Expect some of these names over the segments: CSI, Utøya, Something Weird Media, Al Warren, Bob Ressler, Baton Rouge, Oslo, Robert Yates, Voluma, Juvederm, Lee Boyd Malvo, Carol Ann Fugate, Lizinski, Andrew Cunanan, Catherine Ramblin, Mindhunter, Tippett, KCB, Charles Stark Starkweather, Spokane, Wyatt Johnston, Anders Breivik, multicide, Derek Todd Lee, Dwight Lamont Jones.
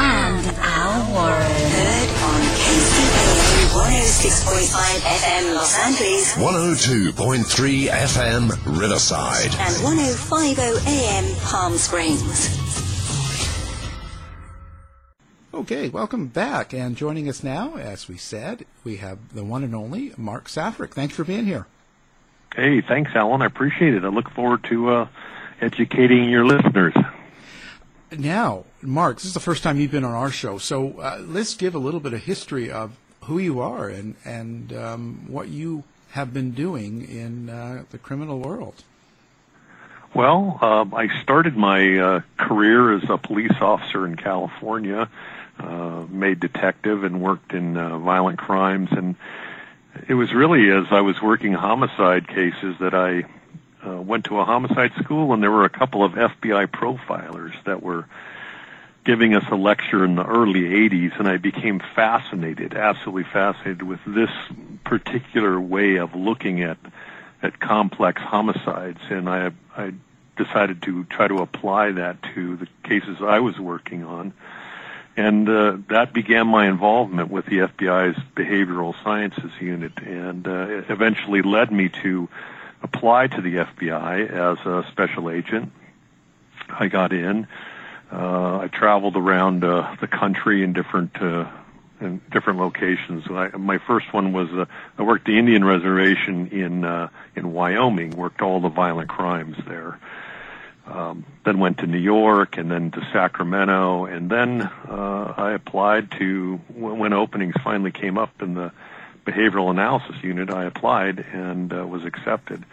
and Al Warren. Heard on KCB 106.5 FM Los Angeles, 102.3 FM Riverside, and 105.0 AM Palm Springs. Okay, welcome back. And joining us now, as we said, we have the one and only Mark Safarik. Thanks for being here. Hey, thanks, Alan. I appreciate it. I look forward to educating your listeners. Now, Mark, this is the first time you've been on our show, so let's give a little bit of history of who you are and what you have been doing in the criminal world. Well, I started my career as a police officer in California, made detective and worked in violent crimes, and it was really as I was working homicide cases that I went to a homicide school, and there were a couple of FBI profilers that were giving us a lecture in the early 80s, and I became fascinated, absolutely fascinated with this particular way of looking at complex homicides, and I decided to try to apply that to the cases I was working on, and that began my involvement with the FBI's Behavioral Sciences Unit, and it eventually led me to apply to the FBI as a special agent. I got in. I traveled around the country in different locations. My first one was I worked the Indian reservation in Wyoming. Worked all the violent crimes there. Then went to New York and then to Sacramento, and then I applied to when openings finally came up in the Behavioral Analysis Unit. I applied and was accepted,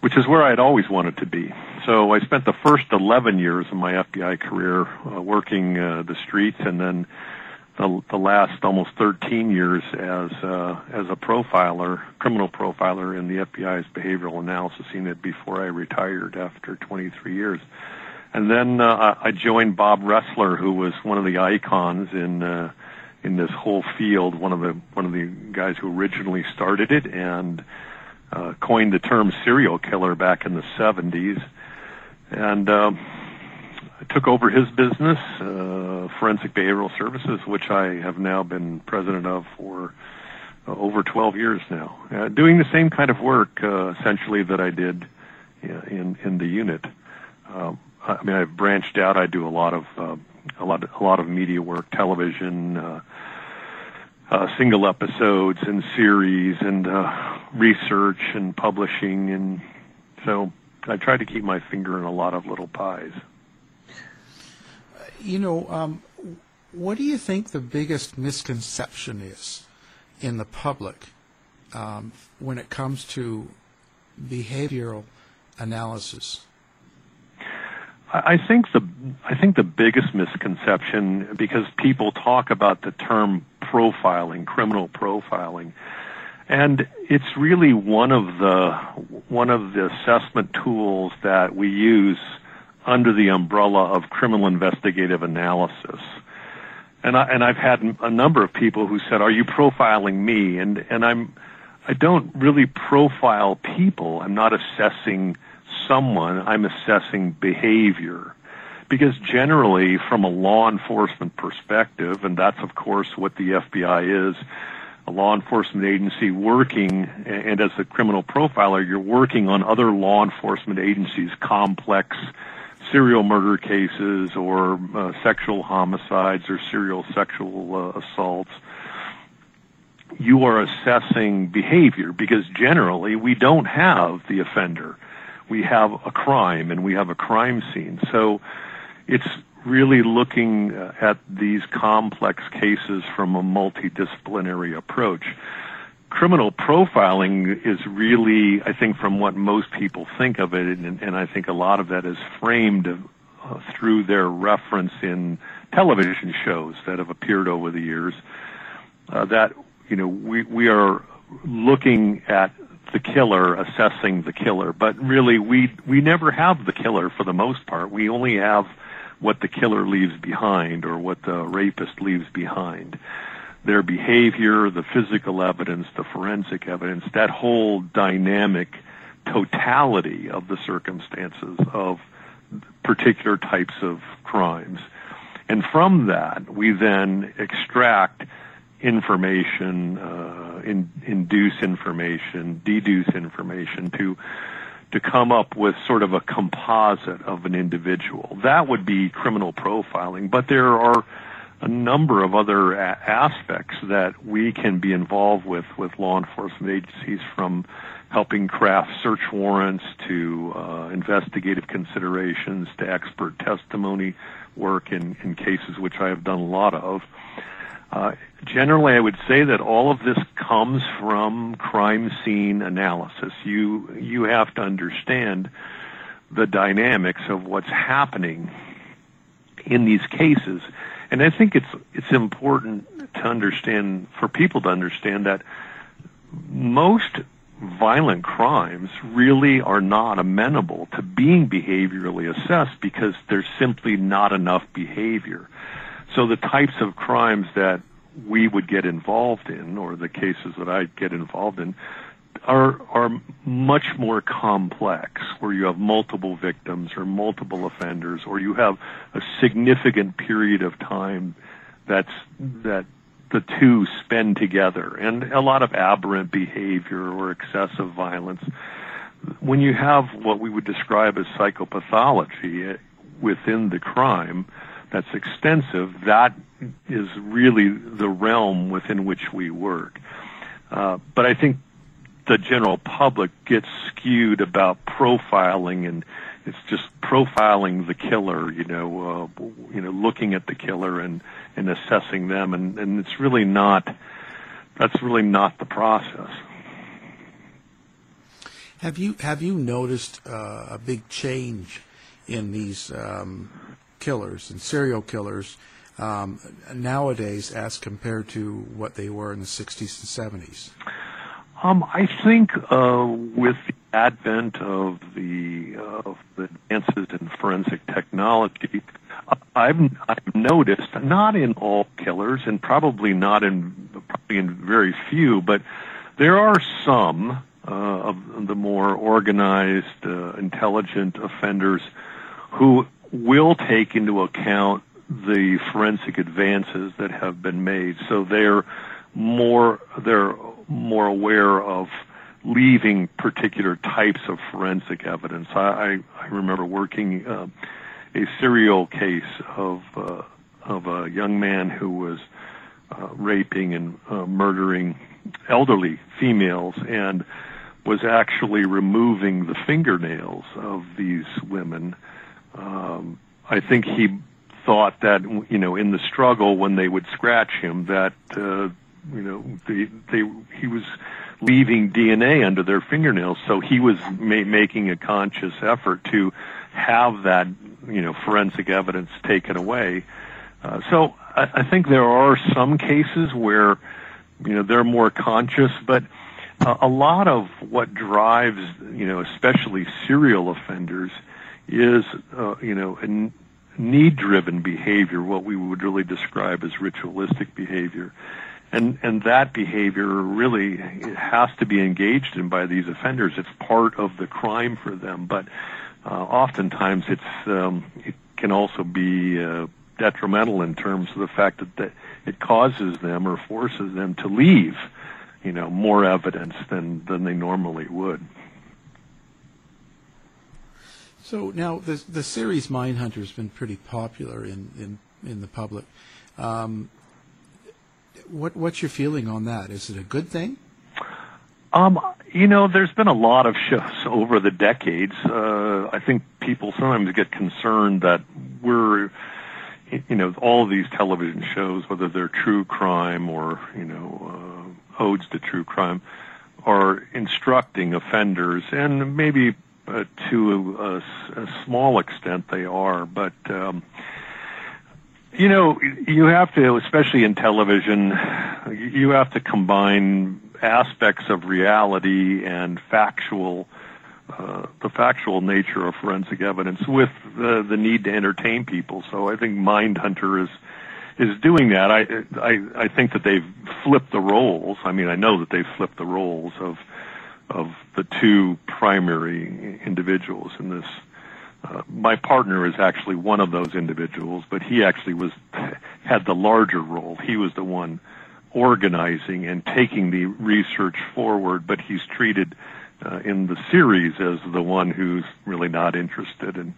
which is where I had always wanted to be. So I spent the first 11 years of my FBI career working the streets, and then the last almost 13 years as a profiler, criminal profiler in the FBI's Behavioral Analysis Unit before I retired after 23 years. And then I joined Bob Ressler, who was one of the icons in this whole field, one of the guys who originally started it and coined the term serial killer back in the 70s, and I took over his business, Forensic Behavioral Services, which I have now been president of for over 12 years now, doing the same kind of work essentially that I did in the unit. I mean, I've branched out. I do a lot of media work, television, single episodes and series, and research and publishing, and so I try to keep my finger in a lot of little pies. You know, what do you think the biggest misconception is in the public when it comes to behavioral analysis? I think the biggest misconception, because people talk about the term profiling, criminal profiling, and it's really one of the assessment tools that we use under the umbrella of criminal investigative analysis. And I've had a number of people who said, "Are you profiling me?" And I don't really profile people. I'm not assessing someone, I'm assessing behavior. Because generally, from a law enforcement perspective, and that's of course what the FBI is, a law enforcement agency working, and as a criminal profiler, you're working on other law enforcement agencies' complex serial murder cases or sexual homicides or serial sexual assaults. You are assessing behavior because generally we don't have the offender. We have a crime, and we have a crime scene. So it's really looking at these complex cases from a multidisciplinary approach. Criminal profiling is really, I think, from what most people think of it, and I think a lot of that is framed through their reference in television shows that have appeared over the years, that, you know, we are looking at the killer, assessing the killer, but really we never have the killer for the most part. We only have what the killer leaves behind or what the rapist leaves behind. Their behavior, the physical evidence, the forensic evidence, that whole dynamic totality of the circumstances of particular types of crimes. And from that, we then extract information, induce information, deduce information to come up with sort of a composite of an individual. That would be criminal profiling, but there are a number of other aspects that we can be involved with law enforcement agencies, from helping craft search warrants to investigative considerations to expert testimony work in cases, which I have done a lot of. Generally, I would say that all of this comes from crime scene analysis. You have to understand the dynamics of what's happening in these cases. And I think it's important to understand, for people to understand, that most violent crimes really are not amenable to being behaviorally assessed because there's simply not enough behavior. So the types of crimes that we would get involved in, or the cases that I get involved in, are much more complex, where you have multiple victims or multiple offenders, or you have a significant period of time that the two spend together, and a lot of aberrant behavior or excessive violence. When you have what we would describe as psychopathology within the crime, that's extensive, that is really the realm within which we work. But I think the general public gets skewed about profiling, and it's just profiling the killer, looking at the killer and assessing them, and it's really not, that's really not the process. Have you noticed a big change in these killers and serial killers nowadays as compared to what they were in the 60s and 70s? I think with the advent of the advances in forensic technology, I've noticed, not in all killers and probably in very few, but there are some of the more organized, intelligent offenders who will take into account the forensic advances that have been made, so they're more aware of leaving particular types of forensic evidence. I remember working a serial case of a young man who was raping and murdering elderly females, and was actually removing the fingernails of these women. I think he thought that, in the struggle when they would scratch him, that he was leaving DNA under their fingernails. So he was making a conscious effort to have that, you know, forensic evidence taken away. So I think there are some cases where, you know, they're more conscious, but a lot of what drives, you know, especially serial offenders is, you know, a need-driven behavior, what we would really describe as ritualistic behavior. And that behavior really has to be engaged in by these offenders. It's part of the crime for them, but oftentimes it's it can also be detrimental in terms of the fact that it causes them or forces them to leave, you know, more evidence than they normally would. So now the series Mindhunter has been pretty popular in the public. What's your feeling on that? Is it a good thing? You know, there's been a lot of shows over the decades. I think people sometimes get concerned that we're, you know, all of these television shows, whether they're true crime or, you know, odes to true crime, are instructing offenders, and maybe to a small extent they are, but you know, you have to, especially in television, you have to combine aspects of reality and factual, the factual nature of forensic evidence with the need to entertain people. So I think Mindhunter is doing that. I think that they've flipped the roles. I mean, I know that they've flipped the roles of the two primary individuals in this. My partner is actually one of those individuals, but he actually had the larger role. He was the one organizing and taking the research forward, but he's treated in the series as the one who's really not interested. And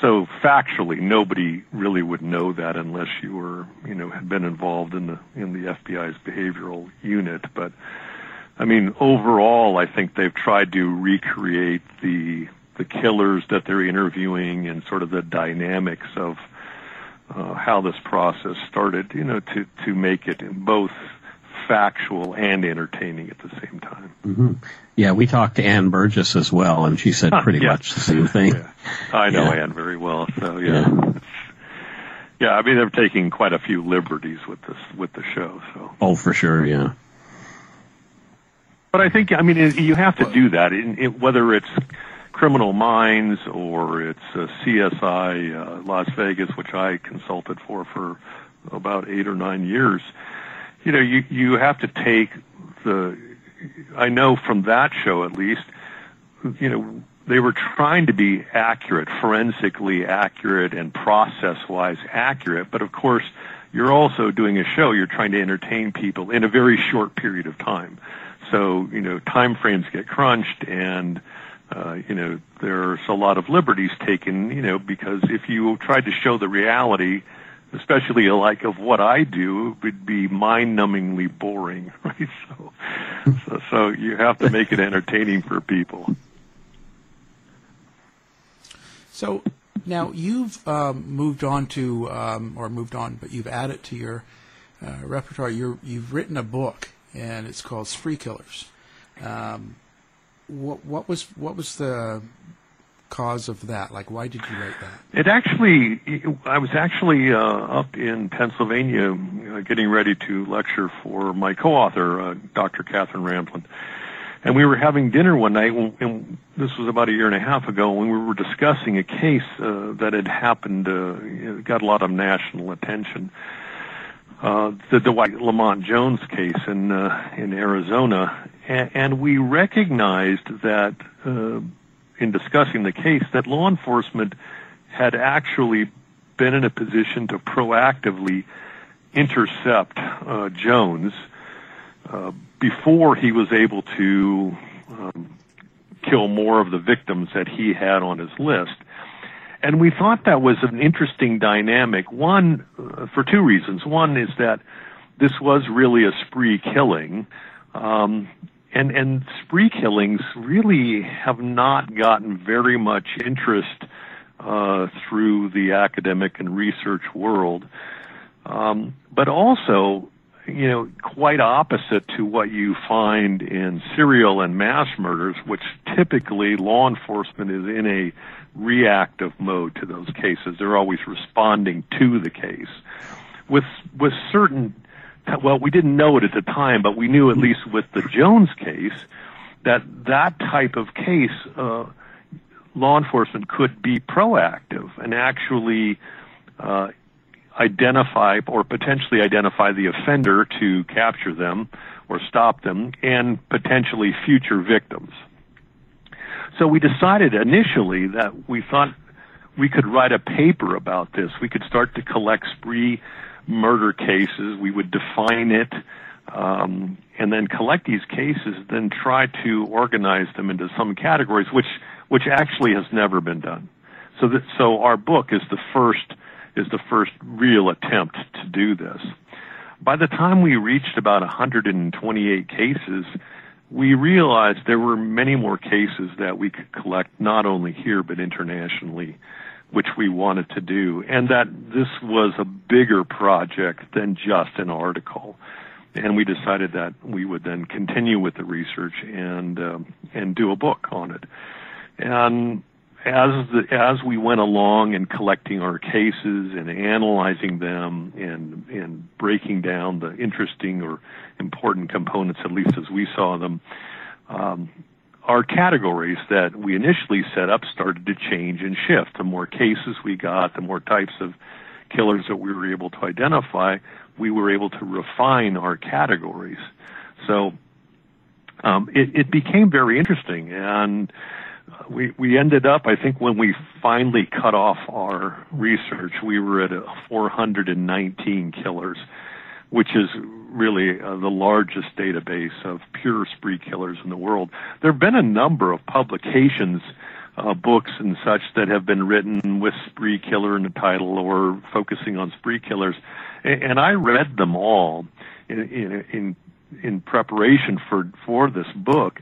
so factually, nobody really would know that unless you were, you know, had been involved in the FBI's behavioral unit. But I mean, overall, I think they've tried to recreate the killers that they're interviewing and sort of the dynamics of how this process started, you know, to make it both factual and entertaining at the same time. Mm-hmm. Yeah, we talked to Ann Burgess as well, and she said pretty much the same thing. Yeah. I know Ann very well, so yeah. Yeah, I mean, they're taking quite a few liberties with the show. So. Oh, for sure, yeah. But I think, I mean, you have to do that, whether it's Criminal Minds or it's CSI Las Vegas, which I consulted for about 8 or 9 years. You know, you have to take I know from that show at least, you know, they were trying to be accurate, forensically accurate and process-wise accurate, but of course you're also doing a show, you're trying to entertain people in a very short period of time. So, you know, time frames get crunched and you know, there's a lot of liberties taken, you know, because if you tried to show the reality, especially like of what I do, it would be mind-numbingly boring, right? So you have to make it entertaining for people. So now you've you've added to your repertoire. You've written a book, and it's called Spree Killers. What was the cause of that? Like, why did you write that? I was actually up in Pennsylvania getting ready to lecture for my co-author, Dr. Catherine Ramblin. And we were having dinner one night, and this was about 1.5 years ago, when we were discussing a case that had happened, it got a lot of national attention. The Dwight Lamont Jones case in Arizona, and we recognized that in discussing the case that law enforcement had actually been in a position to proactively intercept Jones before he was able to kill more of the victims that he had on his list. And we thought that was an interesting dynamic, one, for two reasons. One is that this was really a spree killing, and spree killings really have not gotten very much interest through the academic and research world. But also, you know, quite opposite to what you find in serial and mass murders, which typically law enforcement is in a reactive mode to those cases. They're always responding to the case. With certain, well, we didn't know it at the time, but we knew at least with the Jones case that that type of case, law enforcement could be proactive and actually identify or potentially identify the offender to capture them or stop them and potentially future victims. So we decided initially that we thought we could write a paper about this. We could start to collect spree murder cases. We would define it and then collect these cases, then try to organize them into some categories, which actually has never been done. So our book is the first real attempt to do this. By the time we reached about 128 cases, we realized there were many more cases that we could collect, not only here but internationally, which we wanted to do, and that this was a bigger project than just an article. And we decided that we would then continue with the research and do a book on it. And as we went along in collecting our cases and analyzing them and breaking down the interesting or important components, at least as we saw them, our categories that we initially set up started to change and shift. The more cases we got, the more types of killers that we were able to identify, we were able to refine our categories. So it became very interesting, and we ended up, I think, when we finally cut off our research, we were at 419 killers, which is really the largest database of pure spree killers in the world. There have been a number of publications, books and such, that have been written with spree killer in the title or focusing on spree killers, and I read them all in preparation for this book.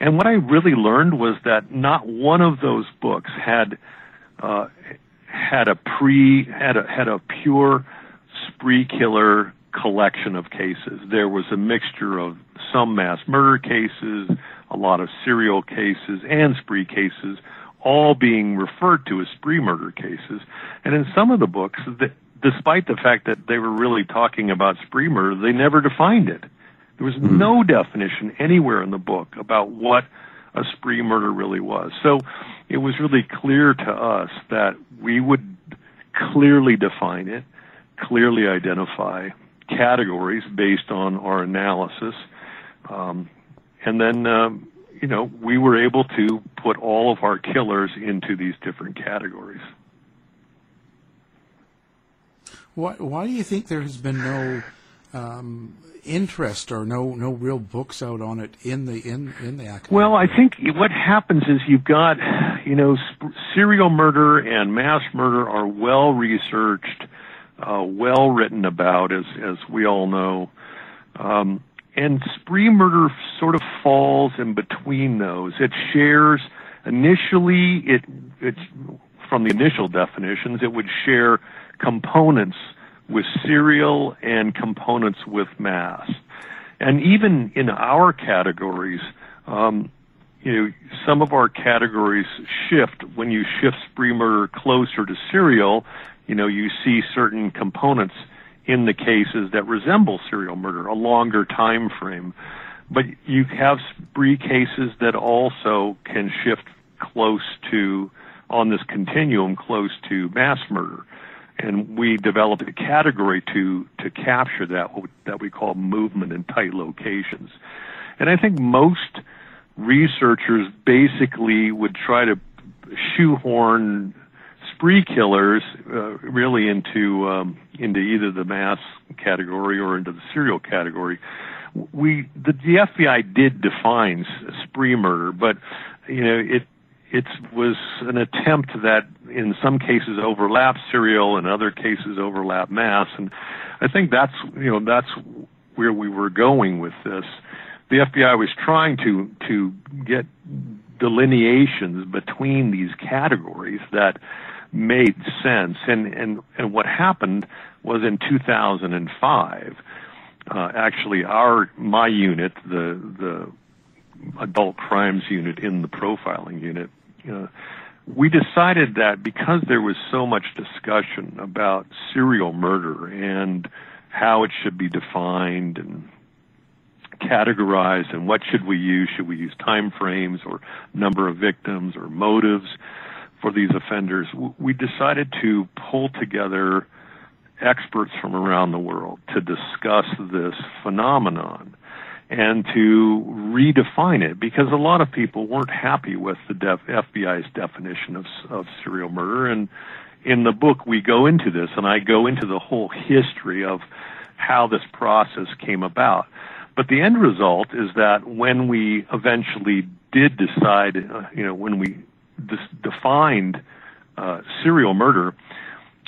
And what I really learned was that not one of those books had a pure spree killer collection of cases. There was a mixture of some mass murder cases, a lot of serial cases, and spree cases, all being referred to as spree murder cases. And in some of the books, despite the fact that they were really talking about spree murder, they never defined it. There was no definition anywhere in the book about what a spree murder really was. So it was really clear to us that we would clearly define it, clearly identify categories based on our analysis. And then, we were able to put all of our killers into these different categories. Why do you think there has been no interest or no real books out on it in the academic? Well, I think what happens is you've got, serial murder and mass murder are well researched, well written about, as we all know, and spree murder sort of falls in between those. It shares initially it's from the initial definitions. It would share components with serial and components with mass. And even in our categories, some of our categories shift. When you shift spree murder closer to serial, you see certain components in the cases that resemble serial murder, a longer time frame. But you have spree cases that also can shift on this continuum, close to mass murder. And we developed a category to capture that we call movement in tight locations. And I think most researchers basically would try to shoehorn spree killers really into either the mass category or into the serial category. The FBI did define spree murder, but it was an attempt that in some cases overlapped serial and other cases overlapped mass. And I think that's where we were going with this. The FBI was trying to get delineations between these categories that made sense. And what happened was in 2005, actually my unit, the adult crimes unit in the profiling unit, we decided that because there was so much discussion about serial murder and how it should be defined and categorized and what should we use time frames or number of victims or motives for these offenders, we decided to pull together experts from around the world to discuss this phenomenon and to redefine it, because a lot of people weren't happy with the FBI's definition of serial murder. And in the book, we go into this, and I go into the whole history of how this process came about. But the end result is that when we eventually did decide, when we defined serial murder,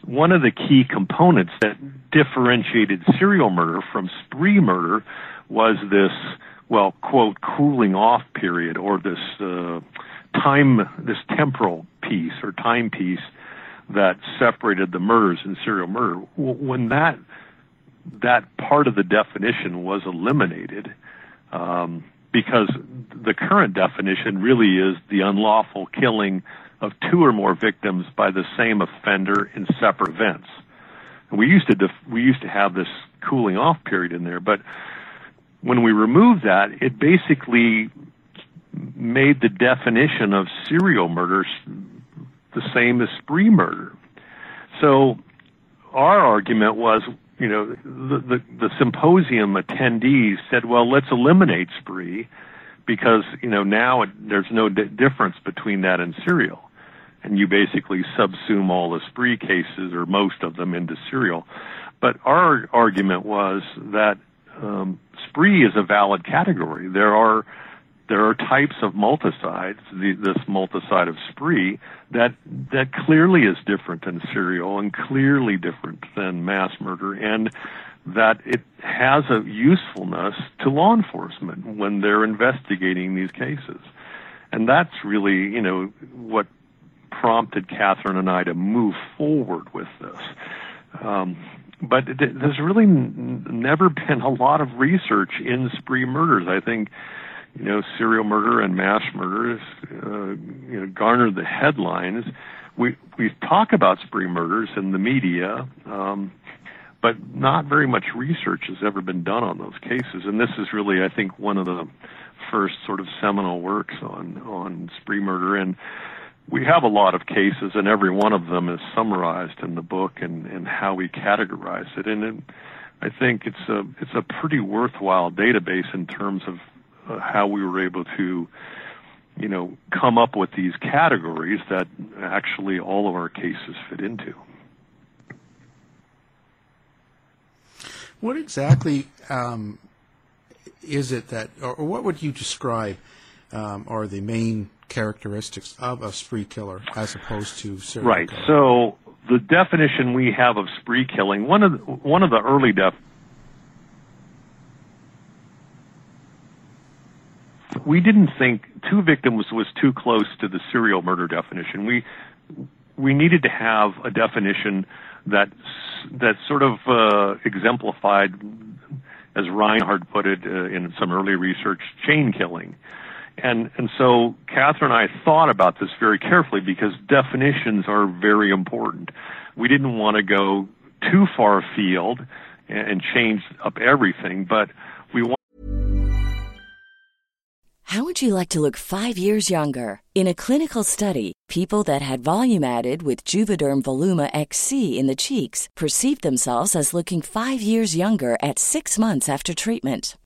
one of the key components that differentiated serial murder from spree murder was this, well, quote, cooling off period, or this this temporal piece or time piece that separated the murders and serial murder. When that part of the definition was eliminated, because the current definition really is the unlawful killing of two or more victims by the same offender in separate events. And we used to have this cooling off period in there, but when we removed that, it basically made the definition of serial murder the same as spree murder. So our argument was, the symposium attendees said, well, let's eliminate spree because, now there's no difference between that and serial. And you basically subsume all the spree cases, or most of them, into serial. But our argument was that spree is a valid category. There are types of multicides, this multicide of spree, that clearly is different than serial and clearly different than mass murder, and that it has a usefulness to law enforcement when they're investigating these cases. And that's really, what prompted Catherine and I to move forward with this. But there's really never been a lot of research in spree murders. I think serial murder and mass murders garner the headlines. We talk about spree murders in the media, but not very much research has ever been done on those cases. And this is really, I think, one of the first sort of seminal works on spree murder. And we have a lot of cases, and every one of them is summarized in the book and how we categorize it. And I think it's a pretty worthwhile database in terms of how we were able to, come up with these categories that actually all of our cases fit into. What exactly is it that, or what would you describe are the main characteristics of a spree killer as opposed to serial killer? Right. So the definition we have of spree killing, one of the early we didn't think two victims was too close to the serial murder definition. We needed to have a definition that sort of exemplified, as Reinhardt put it in some early research, chain killing. And so Catherine and I thought about this very carefully because definitions are very important. We didn't want to go too far afield and change up everything, but we wanted. How would you like to look 5 years younger? In a clinical study, people that had volume added with Juvederm Voluma XC in the cheeks perceived themselves as looking 5 years younger at 6 months after treatment.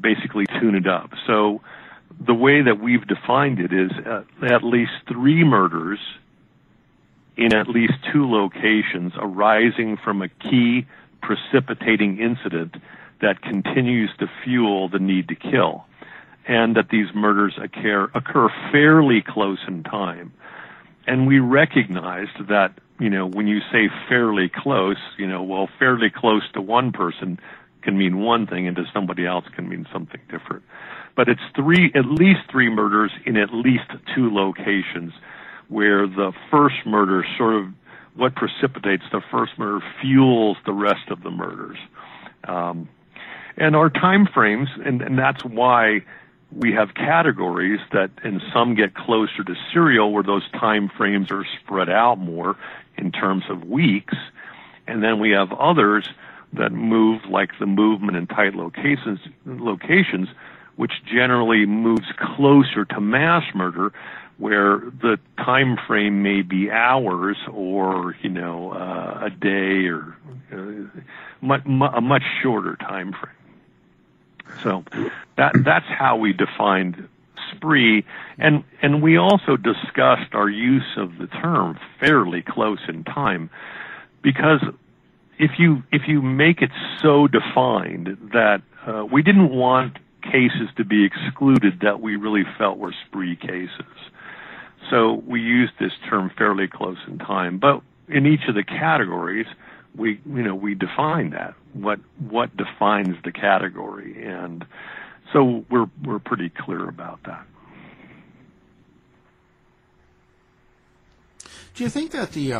basically tune it up. So the way that we've defined it is at least 3 murders in at least 2 locations arising from a key precipitating incident that continues to fuel the need to kill, and that these murders occur fairly close in time. And we recognized that, you know, when you say fairly close, you know, well, fairly close to one person can mean one thing and to somebody else can mean something different. But it's at least three murders in at least 2 locations where the first murder, sort of what precipitates the first murder, fuels the rest of the murders. And our time frames, and that's why we have categories that, and some get closer to serial where those time frames are spread out more in terms of weeks. And then we have others that move, like the movement in tight locations, which generally moves closer to mass murder, where the time frame may be hours or, you know, a day or a much shorter time frame. So that's how we defined spree, and we also discussed our use of the term fairly close in time, because if you make it so defined that we didn't want cases to be excluded that we really felt were spree cases. So we used this term fairly close in time. But in each of the categories, we define that. What defines the category? And so we're pretty clear about that. Do you think that the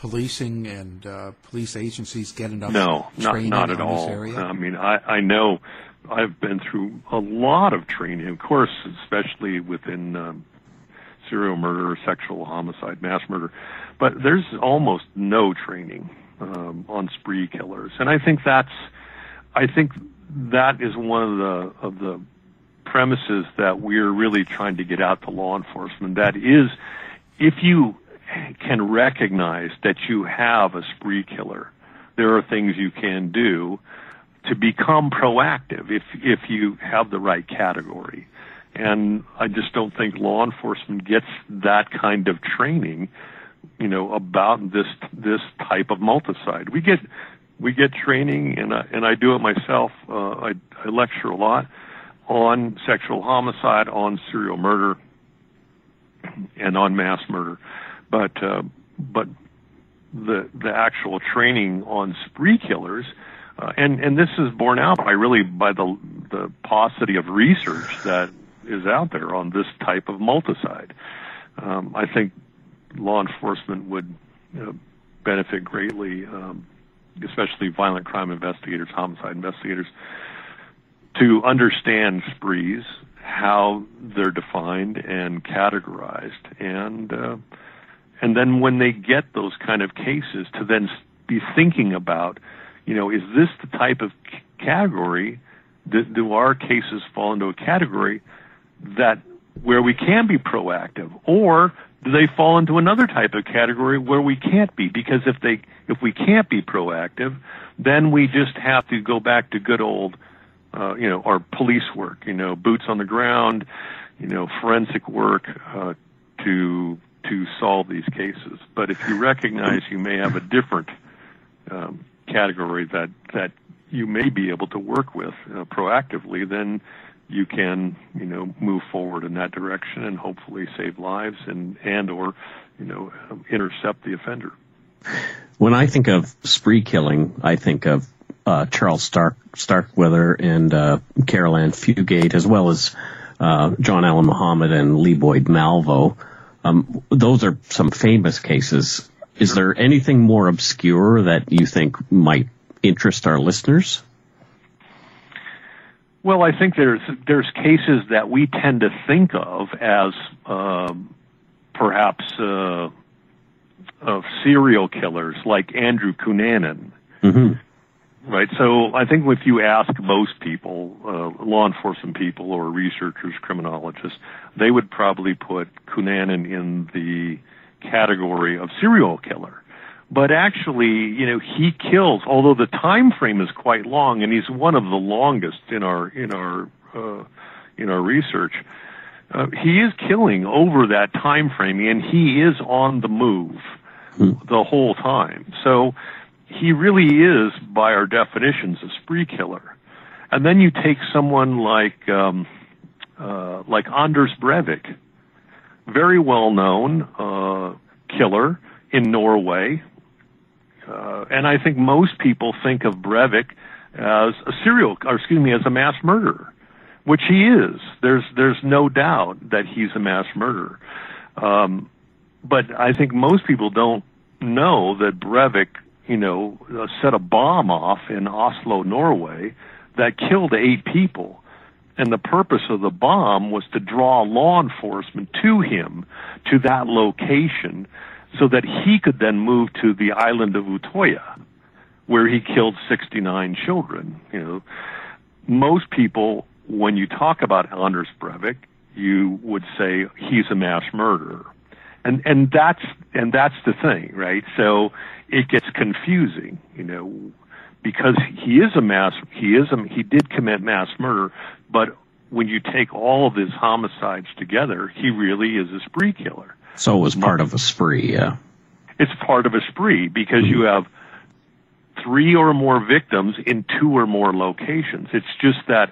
policing and police agencies get enough training not at in all. This area? I mean, I know I've been through a lot of training, of course, especially within serial murder, sexual homicide, mass murder. But there's almost no training on spree killers, and I think that is one of the premises that we're really trying to get out to law enforcement. That is, if you can recognize that you have a spree killer, there are things you can do to become proactive if you have the right category. And I just don't think law enforcement gets that kind of training, you know, about this type of multicide. We get training, and I do it myself. I lecture a lot on sexual homicide, on serial murder, and on mass murder. But the actual training on spree killers, and this is borne out by the paucity of research that is out there on this type of multicide. I think law enforcement would benefit greatly, especially violent crime investigators, homicide investigators, to understand sprees, how they're defined and categorized, and then when they get those kind of cases, to then be thinking about, you know, is this the type of category? Do our cases fall into a category that where we can be proactive, or do they fall into another type of category where we can't be? Because if we can't be proactive, then we just have to go back to good old, our police work, you know, boots on the ground, you know, forensic work to solve these cases. But if you recognize you may have a different category that you may be able to work with proactively, then you can, you know, move forward in that direction and hopefully save lives and or, you know, intercept the offender. When I think of spree killing, I think of Charles Starkweather and Carol Ann Fugate, as well as John Allen Muhammad and Lee Boyd Malvo. Those are some famous cases. Is there anything more obscure that you think might interest our listeners? Well, I think there's cases that we tend to think of as perhaps of serial killers, like Andrew Cunanan. Mm-hmm. Right. So I think if you ask most people, law enforcement people or researchers, criminologists, they would probably put Cunanan in the category of serial killer. But actually, you know, he kills, although the time frame is quite long, and he's one of the longest in our research. He is killing over that time frame, and he is on the move the whole time. So he really is, by our definitions, a spree killer. And then you take someone like Anders Breivik, very well known killer in Norway. And I think most people think of Breivik as a mass murderer, which he is. There's no doubt that he's a mass murderer. But I think most people don't know that Breivik, you know, set a bomb off in Oslo, Norway, that killed 8 people. And the purpose of the bomb was to draw law enforcement to him, to that location, so that he could then move to the island of Utøya, where he killed 69 children. You know, most people, when you talk about Anders Breivik, you would say he's a mass murderer, and that's the thing, right? So it gets confusing, you know, because he did commit mass murder, but when you take all of his homicides together, he really is a spree killer. So it was part of a spree, yeah. It's part of a spree because you have 3 or more victims in 2 or more locations. It's just that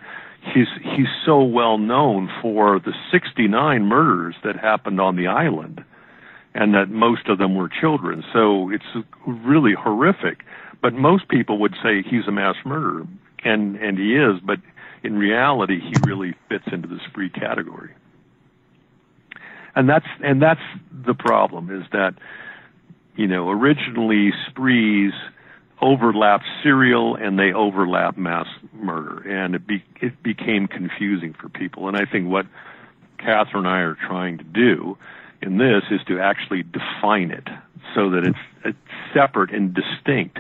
he's so well known for the 69 murders that happened on the island, and that most of them were children. So it's really horrific. But most people would say he's a mass murderer, and he is, but in reality he really fits into the spree category. And that's the problem, is that, you know, originally sprees overlap serial and they overlap mass murder, and it became confusing for people. And I think what Catherine and I are trying to do in this is to actually define it so that it's separate and distinct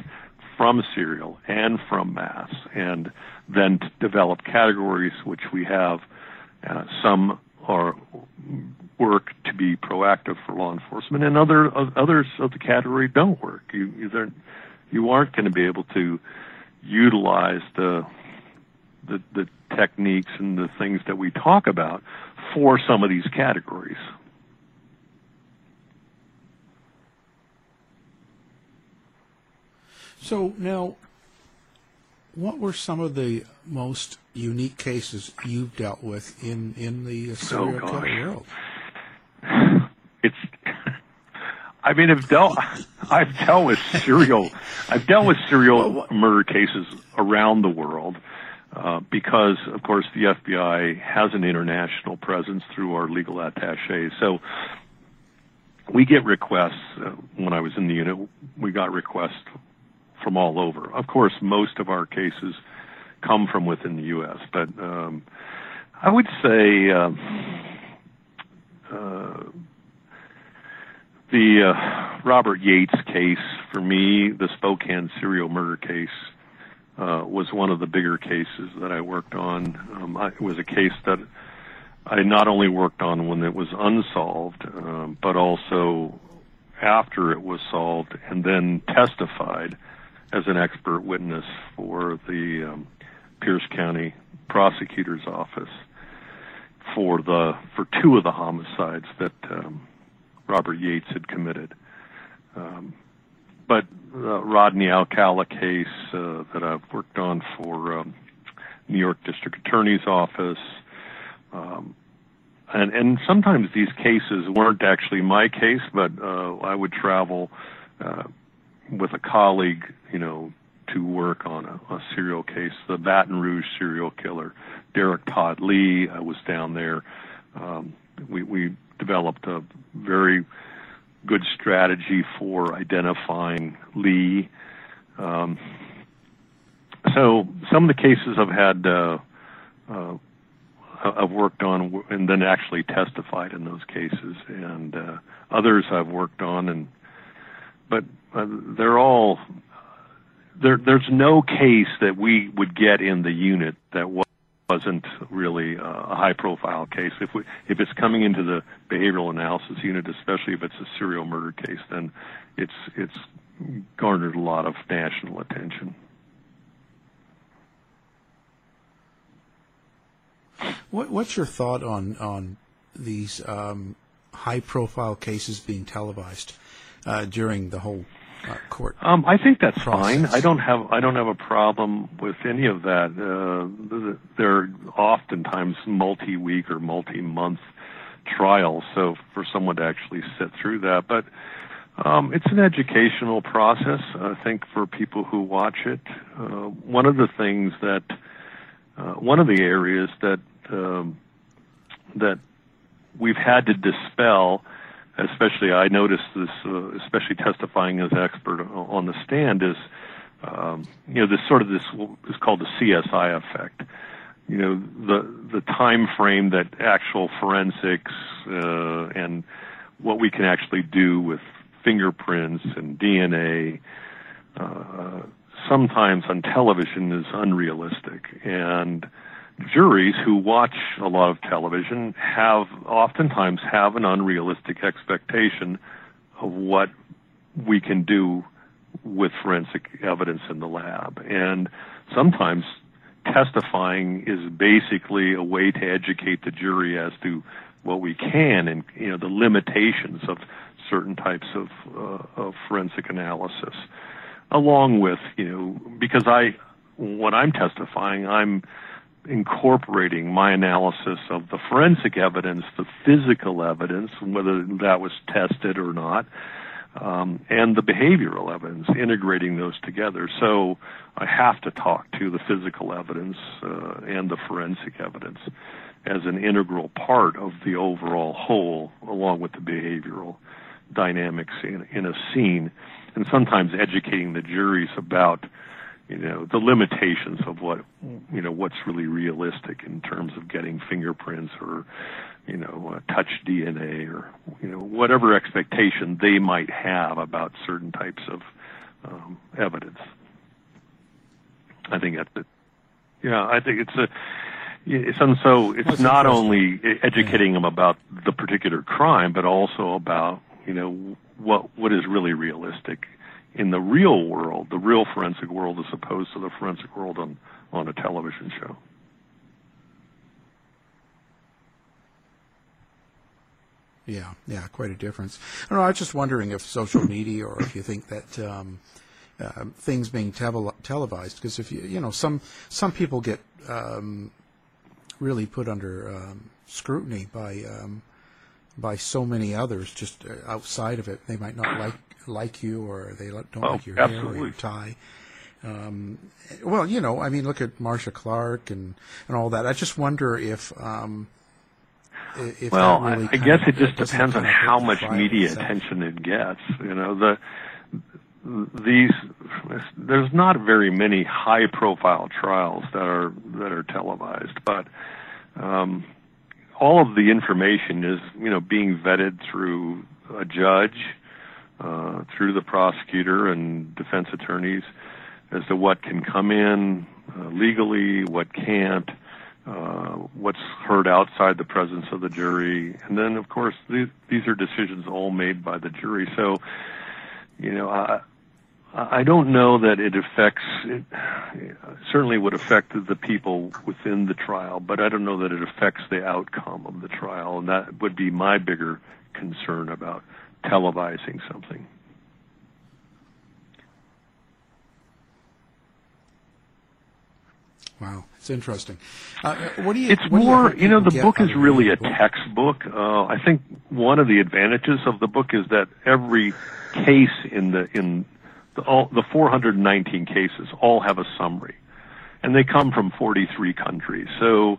from serial and from mass, and then to develop categories, which we have Some are work to be proactive for law enforcement, and others of the category don't work. You aren't going to be able to utilize the techniques and the things that we talk about for some of these categories. So now, what were some of the most unique cases you've dealt with in the serial killer world? I've dealt with serial murder cases around the world because, of course, the FBI has an international presence through our legal attaché. So we get requests. When I was in the unit, we got requests from all over. Of course, most of our cases come from within the U.S., but I would say the Robert Yates case, for me, the Spokane serial murder case, was one of the bigger cases that I worked on. It was a case that I not only worked on when it was unsolved, but also after it was solved, and then testified as an expert witness for the Pierce County prosecutor's office for two of the homicides that Robert Yates had committed. But the Rodney Alcala case that I've worked on for New York District Attorney's Office, and sometimes these cases weren't actually my case, but I would travel with a colleague, to work on a serial case, the Baton Rouge serial killer, Derek Todd Lee. I was down there. We developed a very good strategy for identifying Lee. So some of the cases I've had, I've worked on and then actually testified in those cases, and others I've worked on, but they're all there. There's no case that we would get in the unit that wasn't really a high-profile case. If it's coming into the behavioral analysis unit, especially if it's a serial murder case, then it's garnered a lot of national attention. What's your thought on these high-profile cases being televised during the whole court? I think that's process. Fine. I don't have a problem with any of that. They're oftentimes multi-week or multi-month trials, so for someone to actually sit through that, but it's an educational process, I think, for people who watch it. One of the areas that that we've had to dispel, especially I noticed this, especially testifying as expert on the stand, is this is called the CSI effect. The time frame that actual forensics and what we can actually do with fingerprints and DNA. Sometimes on television is unrealistic, and juries who watch a lot of television oftentimes have an unrealistic expectation of what we can do with forensic evidence in the lab. And sometimes testifying is basically a way to educate the jury as to what we can and the limitations of certain types of forensic analysis. Along with, because when I'm testifying, I'm incorporating my analysis of the forensic evidence, the physical evidence, whether that was tested or not, and the behavioral evidence, integrating those together. So I have to talk to the physical evidence and the forensic evidence as an integral part of the overall whole, along with the behavioral dynamics in a scene. And sometimes educating the juries about, the limitations of what, what's really realistic in terms of getting fingerprints or, touch DNA or, whatever expectation they might have about certain types of evidence. I think that's it. Yeah, I think And so it's not only educating them about the particular crime, but also about, you know, what is really realistic in the real world, the real forensic world, as opposed to the forensic world on a television show. Yeah, quite a difference. I don't know, I was just wondering if social media, or if you think that things being televised, because if you know some people get really put under scrutiny by so many others just outside of it. They might not like you, or they don't like your hair or your tie. Well, you know, I mean, look at Marcia Clark and all that. I just wonder if well, really I guess it just depends on how much media attention it gets. You know, there's not very many high-profile trials that are televised, but all of the information is, you know, being vetted through a judge, through the prosecutor and defense attorneys, as to what can come in legally, what can't, what's heard outside the presence of the jury, and then of course these are decisions all made by the jury. So, you know, I don't know that it certainly would affect the people within the trial, but I don't know that it affects the outcome of the trial, and that would be my bigger concern about televising something. Wow, it's interesting. The book is really a textbook. I think one of the advantages of the book is that every case in the 419 cases all have a summary, and they come from 43 countries. So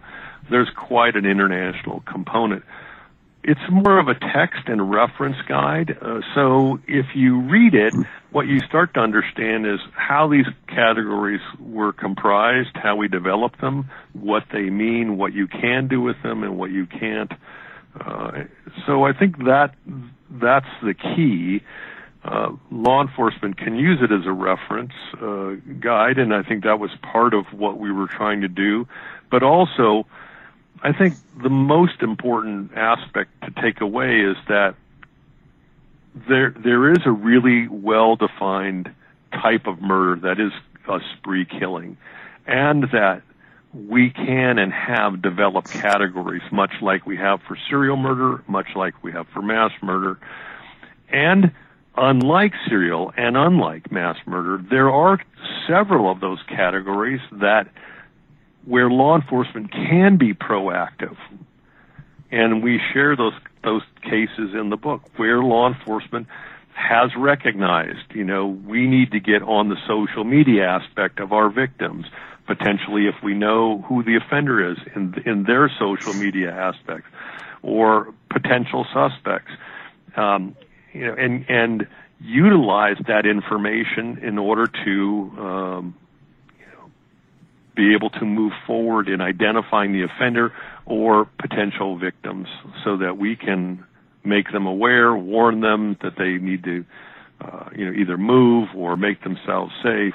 there's quite an international component. It's more of a text and reference guide. So if you read it, what you start to understand is how these categories were comprised, how we developed them, what they mean, what you can do with them, and what you can't. So I think that's the key. Law enforcement can use it as a reference guide, and I think that was part of what we were trying to do. But also, I think the most important aspect to take away is that there is a really well-defined type of murder that is a spree killing, and that we can and have developed categories, much like we have for serial murder, much like we have for mass murder. And unlike serial and unlike mass murder, there are several of those categories that where law enforcement can be proactive, and we share those cases in the book where law enforcement has recognized, you know, we need to get on the social media aspect of our victims, potentially if we know who the offender is in their social media aspects or potential suspects, you know, and utilize that information in order to be able to move forward in identifying the offender or potential victims, so that we can make them aware, warn them that they need to, you know, either move or make themselves safe.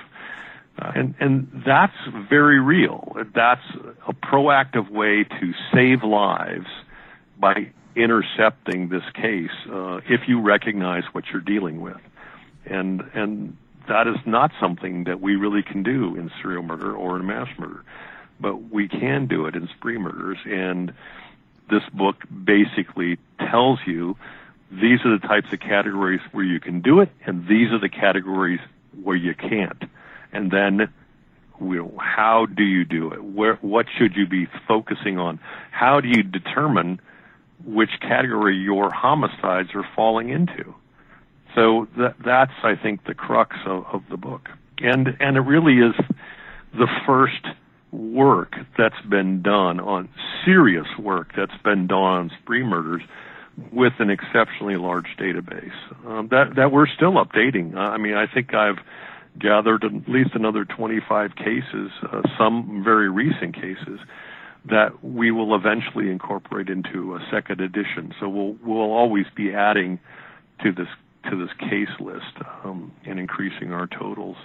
And that's very real. That's a proactive way to save lives by intercepting this case, if you recognize what you're dealing with. And that is not something that we really can do in serial murder or in mass murder, but we can do it in spree murders. And this book basically tells you these are the types of categories where you can do it, and these are the categories where you can't. And then, how do you do it? What should you be focusing on? How do you determine which category your homicides are falling into? So that's, I think, the crux of the book. And it really is the first work that's been done on serious work that's been done on spree murders with an exceptionally large database that we're still updating. I mean, I think I've gathered at least another 25 cases, some very recent cases, that we will eventually incorporate into a second edition. So we'll always be adding to this case list and increasing our totals,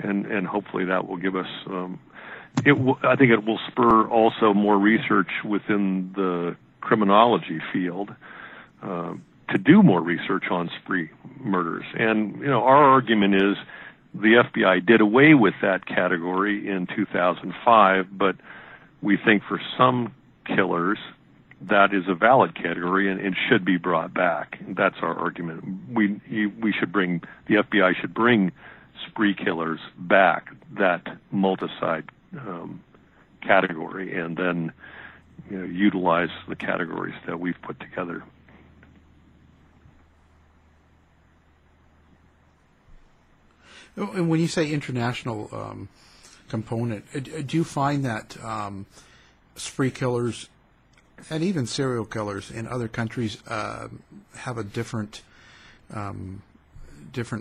and hopefully that will give us I think it will spur also more research within the criminology field to do more research on spree murders. And, you know, our argument is the FBI did away with that category in 2005, but we think for some killers that is a valid category and should be brought back. That's our argument. We should bring, the FBI should bring spree killers back, that multicide category, and then, you know, utilize the categories that we've put together. And when you say international component, do you find that spree killers and even serial killers in other countries have a different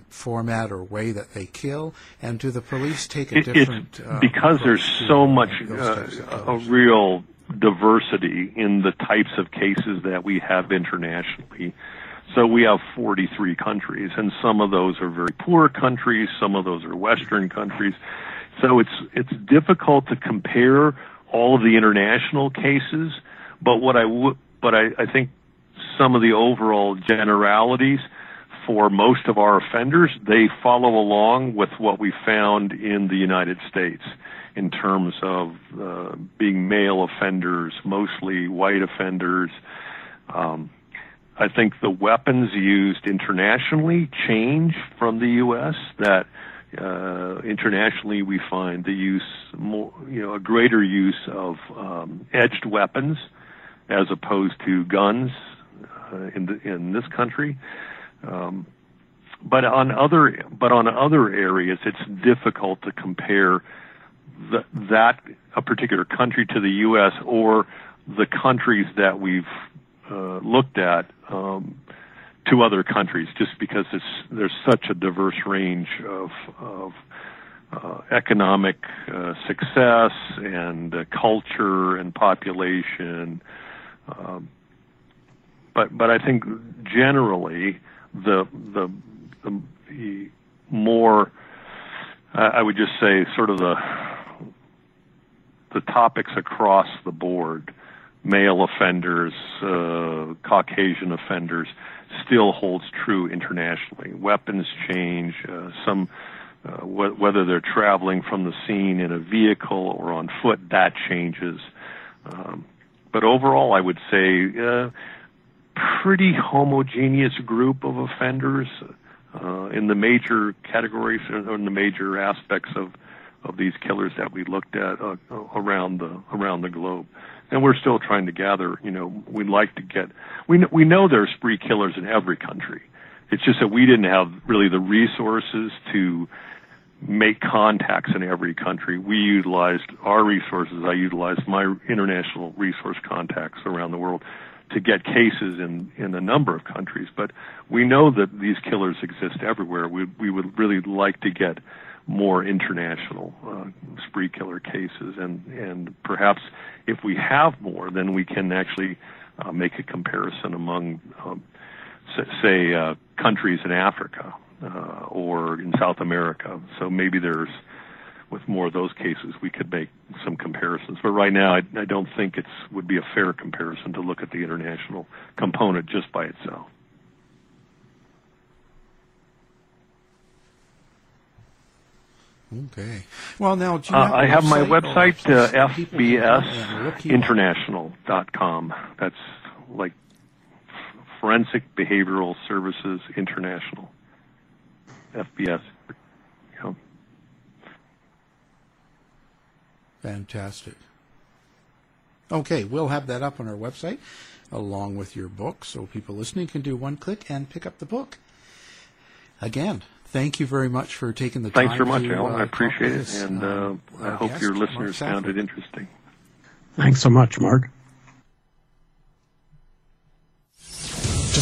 format or way that they kill, and do the police take a different? Because there's so much a real diversity in the types of cases that we have internationally. So we have 43 countries, and some of those are very poor countries, some of those are Western countries. So it's difficult to compare all of the international cases. But what I think some of the overall generalities. For most of our offenders, they follow along with what we found in the United States in terms of being male offenders, mostly white offenders. I think the weapons used internationally change from the U.S., that internationally we find the use more, you know, a greater use of edged weapons as opposed to guns in this country. But on other areas, it's difficult to compare a particular country to the U.S. or the countries that we've looked at to other countries, just because there's such a diverse range of economic success and culture and population. But I think generally. The more, I would just say, sort of the topics across the board, male offenders, Caucasian offenders, still holds true internationally. Weapons change, whether they're traveling from the scene in a vehicle or on foot, that changes. But overall, I would say pretty homogeneous group of offenders in the major categories or in the major aspects of these killers that we looked at around the globe. And we're still trying to gather, you know, we know there are spree killers in every country. It's just that we didn't have really the resources to make contacts in every country. We utilized our resources. I utilized my international resource contacts around the world to get cases in a number of countries, but we know that these killers exist everywhere. We would really like to get more international spree killer cases, and perhaps if we have more, then we can actually make a comparison among, say, countries in Africa or in South America. So maybe with more of those cases, we could make some comparisons. But right now, I don't think it would be a fair comparison to look at the international component just by itself. Okay. Well, now, do you have I have my website, fbsinternational.com. That's like Forensic Behavioral Services International, FBS. Fantastic. Okay, we'll have that up on our website along with your book, so people listening can do one click and pick up the book. Again, thank you very much for taking the time. Thanks very much, Alan. I appreciate it, and I hope your listeners found it interesting. Thanks so much, Mark. To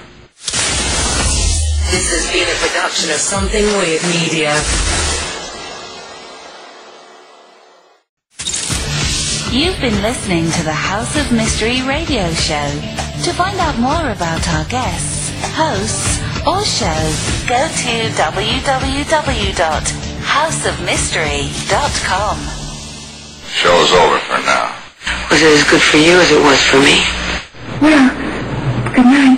This has been a production of Something Weird Media. You've been listening to the House of Mystery radio show. To find out more about our guests, hosts, or shows, go to www.houseofmystery.com. Show's over for now. Was it as good for you as it was for me? Well, good night.